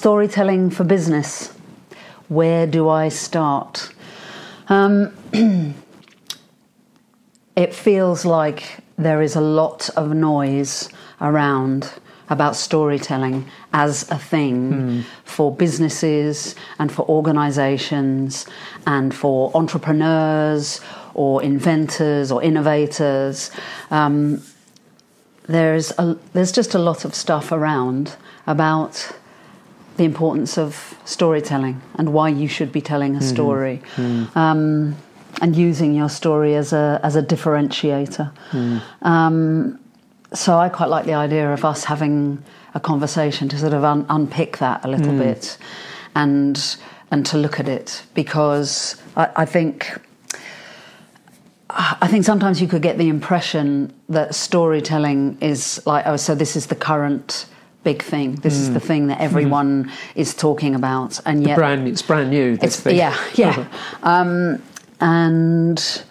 Storytelling for business. Where do I start? It feels like there is a lot of noise around about storytelling as a thing for businesses and for organizations and for entrepreneurs or inventors or innovators. There's just a lot of stuff around about the importance of storytelling and why you should be telling a story and using your story as a differentiator. So I quite like the idea of us having a conversation to sort of unpick that a little bit and to look at it, because I think sometimes you could get the impression that storytelling is like, oh, so this is the current big thing. This is the thing that everyone is talking about, and yet it's brand new. This thing. Yeah. And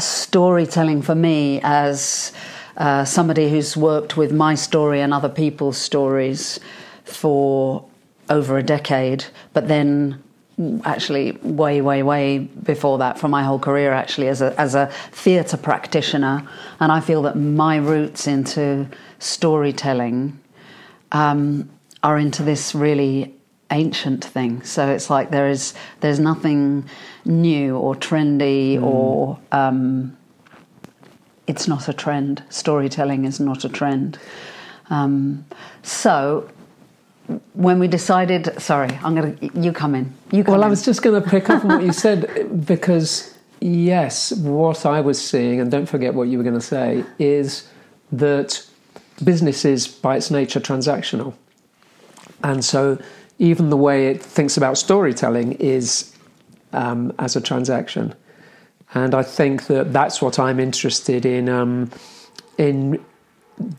storytelling for me, as somebody who's worked with my story and other people's stories for over a decade, but then actually way before that, for my whole career actually as a theatre practitioner, and I feel that my roots into storytelling are into this really ancient thing. So it's like there's nothing new or trendy or it's not a trend. Storytelling is not a trend. So when we decided, you come in. I was just going to pick up on what you said, because yes, what I was seeing, and don't forget what you were going to say, is that business is by its nature transactional. And so even the way it thinks about storytelling is as a transaction. And I think that's what I'm interested in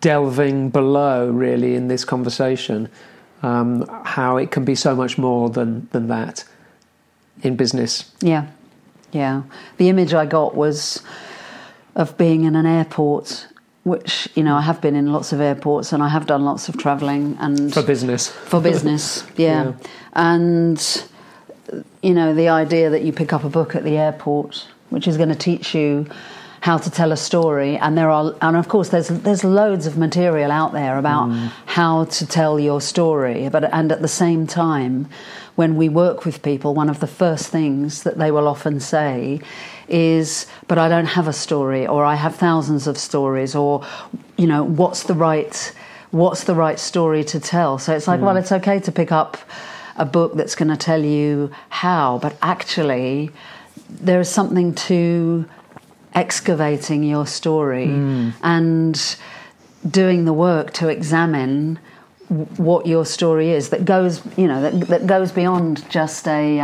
delving below, really, in this conversation. How it can be so much more than that in business. Yeah. The image I got was of being in an airport, which, you know, I have been in lots of airports and I have done lots of travelling. And For business, yeah. And, you know, the idea that you pick up a book at the airport, which is going to teach you how to tell a story, and of course there's loads of material out there about how to tell your story, and at the same time, when we work with people, one of the first things that they will often say is, but I don't have a story, or I have thousands of stories, or, you know, what's the right story to tell? So it's like, well, it's okay to pick up a book that's going to tell you how, but actually there is something to excavating your story and doing the work to examine what your story is, that goes beyond just a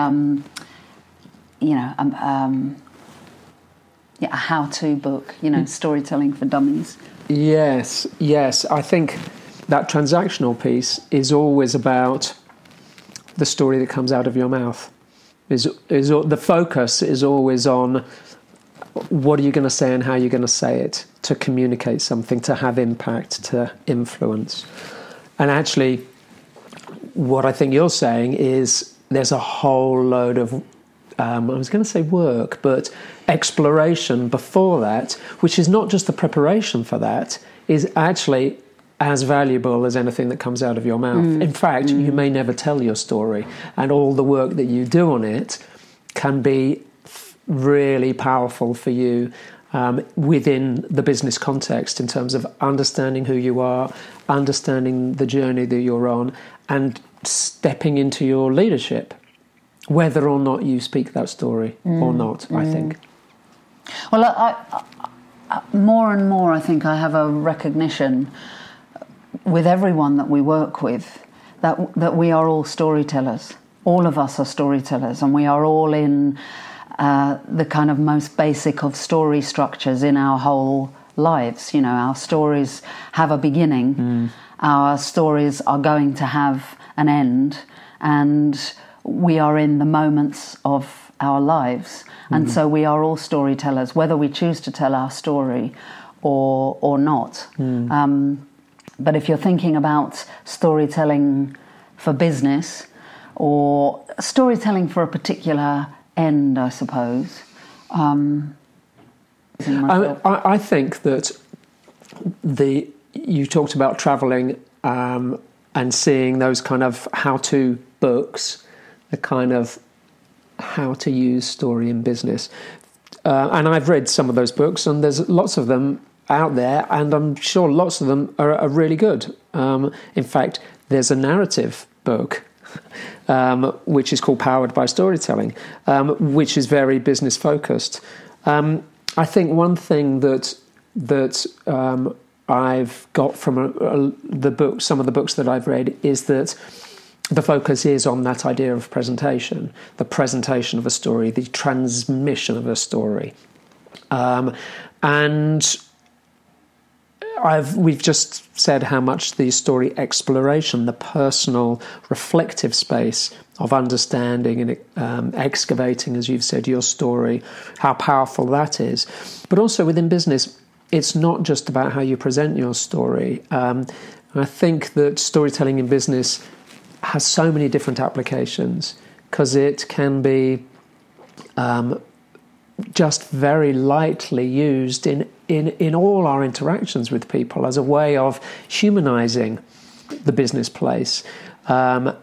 how-to book, storytelling for dummies. Yes. I think that transactional piece is always about the story that comes out of your mouth. Is the focus is always on what are you going to say and how you're going to say it to communicate something, to have impact, to influence. And actually, what I think you're saying is there's a whole load of, I was going to say work, but exploration before that, which is not just the preparation for that, is actually as valuable as anything that comes out of your mouth. In fact, you may never tell your story, and all the work that you do on it can be really powerful for you within the business context, in terms of understanding who you are, understanding the journey that you're on, and stepping into your leadership, whether or not you speak that story or not. I think, well, I more and more I think I have a recognition with everyone that we work with that we are all storytellers. All of us are storytellers, and we are all in the kind of most basic of story structures in our whole lives. You know, our stories have a beginning, our stories are going to have an end, and we are in the moments of our lives. And so we are all storytellers, whether we choose to tell our story or not. But if you're thinking about storytelling for business or storytelling for a particular end, I suppose. I think that you talked about travelling and seeing those kind of how-to books, the kind of how to use story in business. And I've read some of those books, and there's lots of them out there, and I'm sure lots of them are really good. In fact, there's a narrative book which is called Powered by Storytelling, which is very business focused. I think one thing that I've got from some of the books that I've read is that the focus is on that idea of presentation, the presentation of a story, the transmission of a story. And we've just said how much the story exploration, the personal reflective space of understanding and excavating, as you've said, your story, how powerful that is. But also within business, it's not just about how you present your story. I think that storytelling in business has so many different applications, because it can be just very lightly used in all our interactions with people as a way of humanizing the business place, and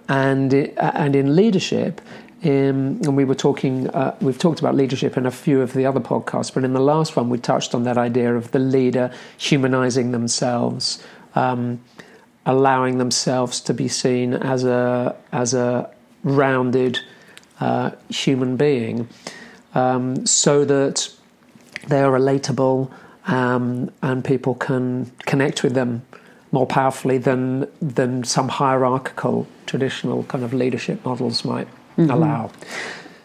in leadership. And we've talked about leadership in a few of the other podcasts, but in the last one we touched on that idea of the leader humanizing themselves, allowing themselves to be seen as a rounded human being, so that they are relatable, and people can connect with them more powerfully than some hierarchical traditional kind of leadership models might allow.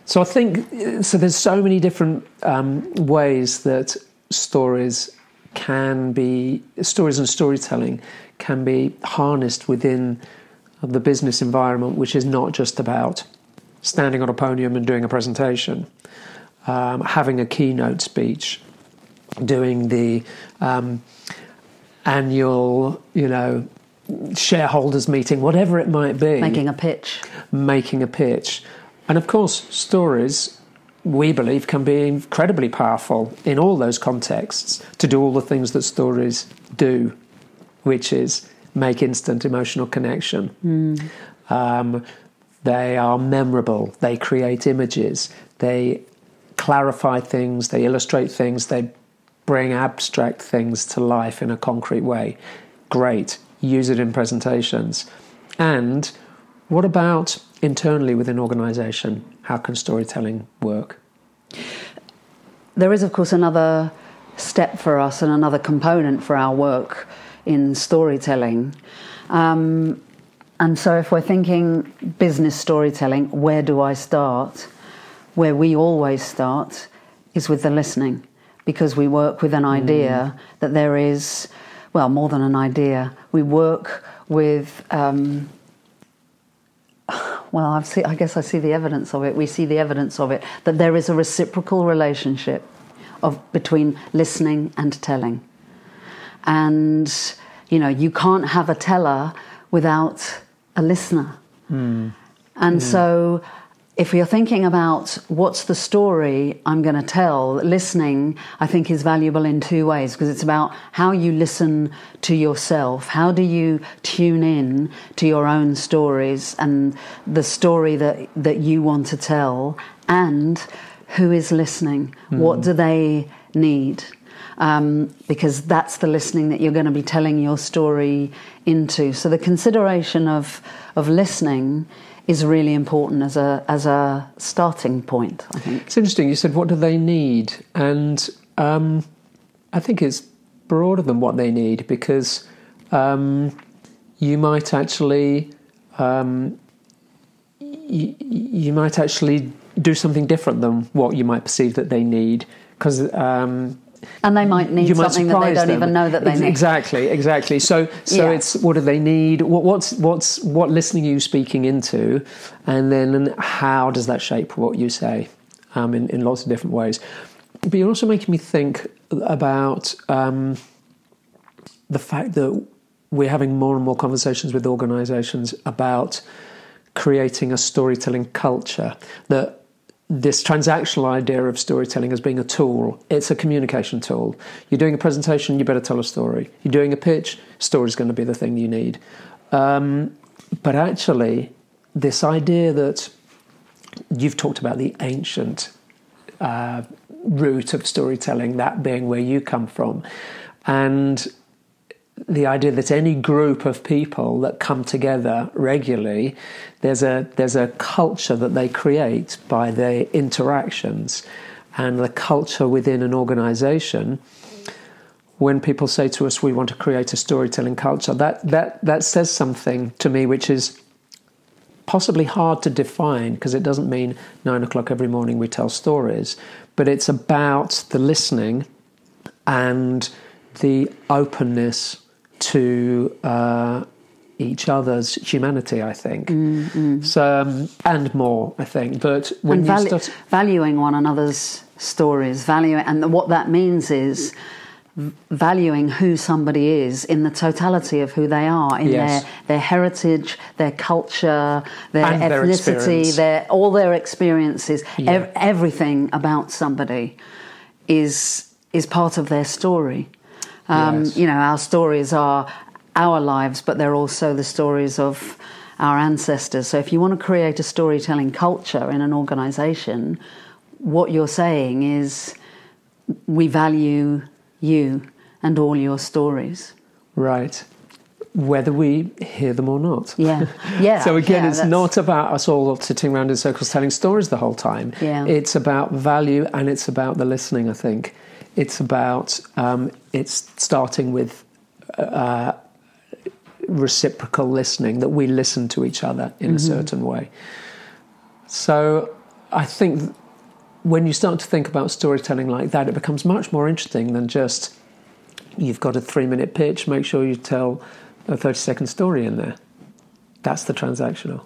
So I think there's so many different ways that stories and storytelling can be harnessed within the business environment, which is not just about standing on a podium and doing a presentation, having a keynote speech, doing the annual, shareholders meeting, whatever it might be. Making a pitch. And of course, stories, we believe, can be incredibly powerful in all those contexts to do all the things that stories do, which is make instant emotional connection. They are memorable. They create images. They clarify things. They illustrate things. They bring abstract things to life in a concrete way. Great. Use it in presentations. And what about internally within organisation? How can storytelling work? There is, of course, another step for us and another component for our work in storytelling. And so if we're thinking business storytelling, where do I start? Where we always start is with the listening, because we work with an idea that there is, well, more than an idea. We work with, I see the evidence of it. We see the evidence of it, that there is a reciprocal relationship between listening and telling. And, you can't have a teller without a listener. So if you're thinking about what's the story I'm going to tell, listening, I think, is valuable in two ways, because it's about how you listen to yourself. How do you tune in to your own stories and the story that you want to tell, and who is listening? What do they need? Because that's the listening that you're going to be telling your story into. So the consideration of listening is really important as a starting point, I think. It's interesting. You said, what do they need? And I think it's broader than what they need, because you might actually do something different than what you might perceive that they need, because. And they might need something that they don't even know that they need. Exactly. So it's, what do they need? What listening are you speaking into? And then how does that shape what you say in lots of different ways? But you're also making me think about the fact that we're having more and more conversations with organisations about creating a storytelling culture, that this transactional idea of storytelling as being a tool, it's a communication tool. You're doing a presentation, you better tell a story. You're doing a pitch, story's going to be the thing you need. But actually, this idea that you've talked about the ancient root of storytelling, that being where you come from, and the idea that any group of people that come together regularly, there's a culture that they create by their interactions. And the culture within an organisation, when people say to us, we want to create a storytelling culture, that says something to me which is possibly hard to define, because it doesn't mean 9 o'clock every morning we tell stories, but it's about the listening and the openness to each other's humanity, I think. So, and more, I think. But when and you start valuing one another's stories, and what that means is valuing who somebody is in the totality of who they are, in their heritage, their culture, their and ethnicity, all their experiences, everything about somebody is part of their story. You know, our stories are our lives, but they're also the stories of our ancestors. So if you want to create a storytelling culture in an organisation, what you're saying is we value you and all your stories. Right. Whether we hear them or not. So again, it's not about us all sitting around in circles telling stories the whole time. It's about value, and it's about the listening, I think. It's about it's starting with reciprocal listening, that we listen to each other in a certain way. So I think when you start to think about storytelling like that, it becomes much more interesting than just you've got a 3-minute pitch, make sure you tell a 30-second story in there. That's the transactional.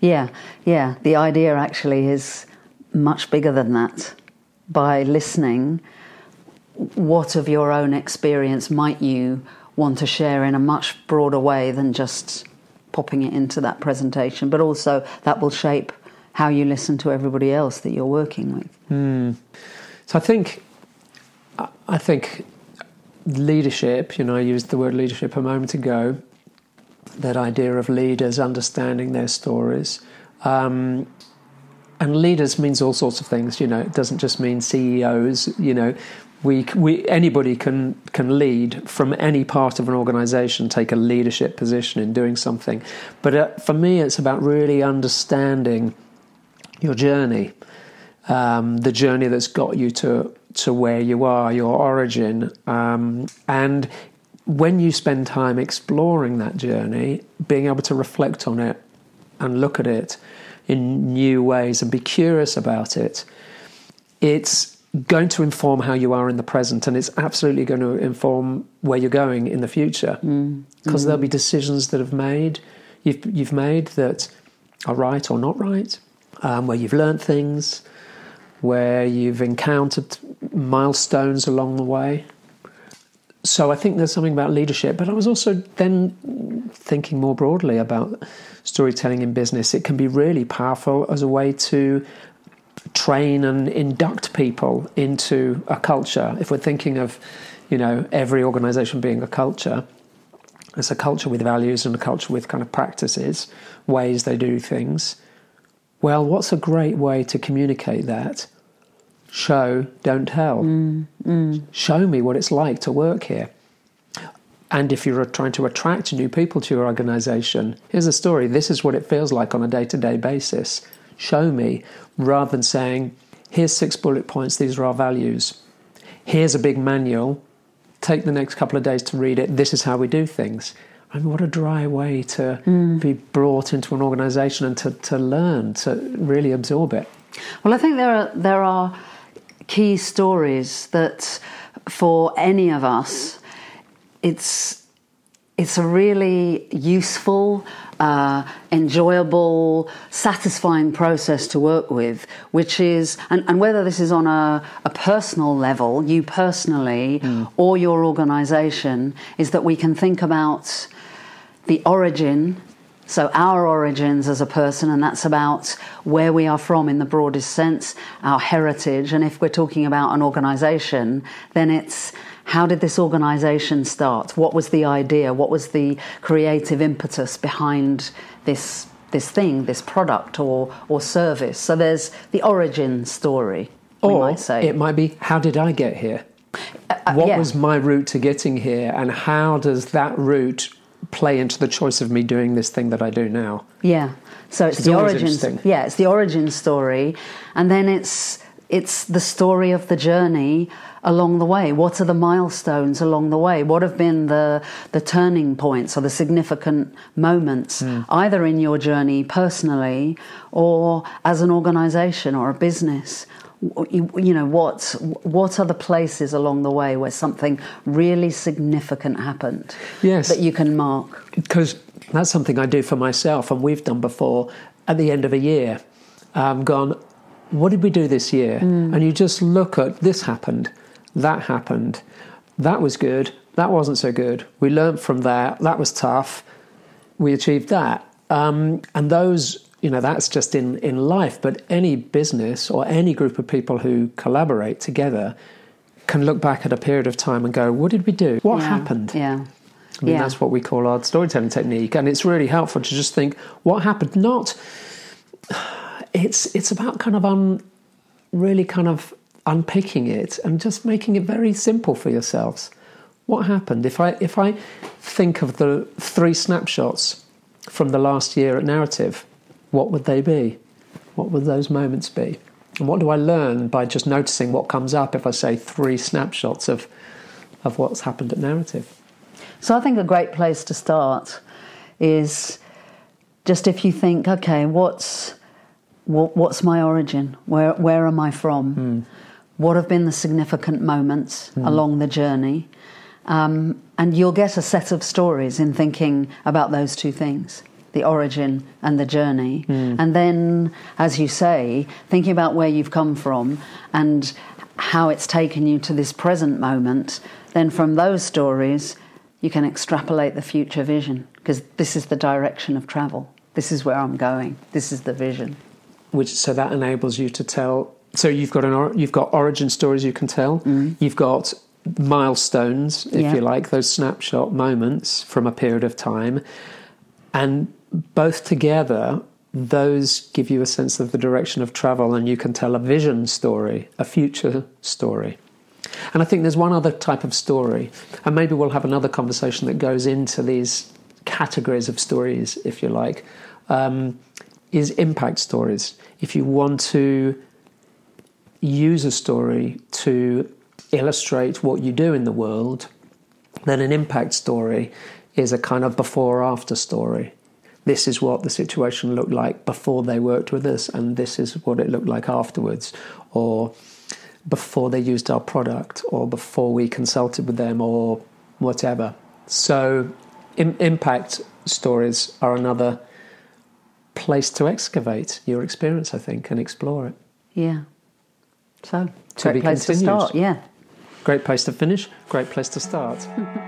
The idea actually is much bigger than that. By listening, what of your own experience might you want to share in a much broader way than just popping it into that presentation? But also that will shape how you listen to everybody else that you're working with. So I think leadership, you know, I used the word leadership a moment ago, that idea of leaders understanding their stories. And leaders means all sorts of things, you know. It doesn't just mean CEOs, you know. Anybody can lead from any part of an organisation, take a leadership position in doing something. But for me, it's about really understanding your journey, the journey that's got you to where you are, your origin. And when you spend time exploring that journey, being able to reflect on it and look at it in new ways and be curious about it, it's going to inform how you are in the present, and it's absolutely going to inform where you're going in the future, because there'll be decisions that you've made that are right or not right, where you've learned things, where you've encountered milestones along the way. So I think there's something about leadership, but I was also then thinking more broadly about storytelling in business. It can be really powerful as a way to train and induct people into a culture. If we're thinking of, you know, every organisation being a culture, it's a culture with values and a culture with kind of practices, ways they do things. Well, what's a great way to communicate that? Show, don't tell. Show me what it's like to work here. And if you're trying to attract new people to your organisation, here's a story. This is what it feels like on a day-to-day basis. Show me, rather than saying, here's 6 bullet points, these are our values. Here's a big manual. Take the next couple of days to read it. This is how we do things. I mean, what a dry way to be brought into an organisation and to learn, to really absorb it. Well, I think there are key stories that for any of us, it's a really useful enjoyable, satisfying process to work with, which is, and whether this is on a personal level, you personally, or your organisation, is that we can think about the origin, so our origins as a person, and that's about where we are from in the broadest sense, our heritage. And if we're talking about an organisation, then it's, how did this organisation start? What was the idea? What was the creative impetus behind this thing, this product or service? So there's the origin story, or might say. It might be, how did I get here? What was my route to getting here? And how does that route play into the choice of me doing this thing that I do now? Yeah, so it's the origin. Yeah, it's the origin story, and then it's the story of the journey along the way. What are the milestones along the way? What have been the turning points or the significant moments, either in your journey personally or as an organisation or a business? You know, what are the places along the way where something really significant happened? Yes, that you can mark? Because that's something I do for myself, and we've done before at the end of a year. I've gone, what did we do this year? And you just look at, this happened, that happened, that was good, that wasn't so good, we learned from that, that was tough, we achieved that. And those, you know, that's just in life, but any business or any group of people who collaborate together can look back at a period of time and go, what did we do? What happened? Yeah. I mean, that's what we call our storytelling technique, and it's really helpful to just think, what happened? Not... It's about kind of really kind of unpicking it and just making it very simple for yourselves. What happened? If I think of the 3 snapshots from the last year at Narrative, what would they be? What would those moments be? And what do I learn by just noticing what comes up if I say 3 snapshots of what's happened at Narrative? So I think a great place to start is just if you think, okay, what's my origin? Where am I from? What have been the significant moments along the journey? And you'll get a set of stories in thinking about those two things, the origin and the journey. And then, as you say, thinking about where you've come from and how it's taken you to this present moment, then from those stories you can extrapolate the future vision, because this is the direction of travel. This is where I'm going. This is the vision. So that enables you to tell. So you've got origin stories you can tell. You've got milestones, if you like, those snapshot moments from a period of time, and both together, those give you a sense of the direction of travel, and you can tell a vision story, a future story. And I think there's one other type of story, and maybe we'll have another conversation that goes into these categories of stories, if you like. Is impact stories. If you want to use a story to illustrate what you do in the world, then an impact story is a kind of before or after story. This is what the situation looked like before they worked with us, and this is what it looked like afterwards, or before they used our product, or before we consulted with them, or whatever. So impact stories are another place to excavate your experience, I think, and explore it. Yeah. So, great place to start, yeah. Great place to finish, great place to start.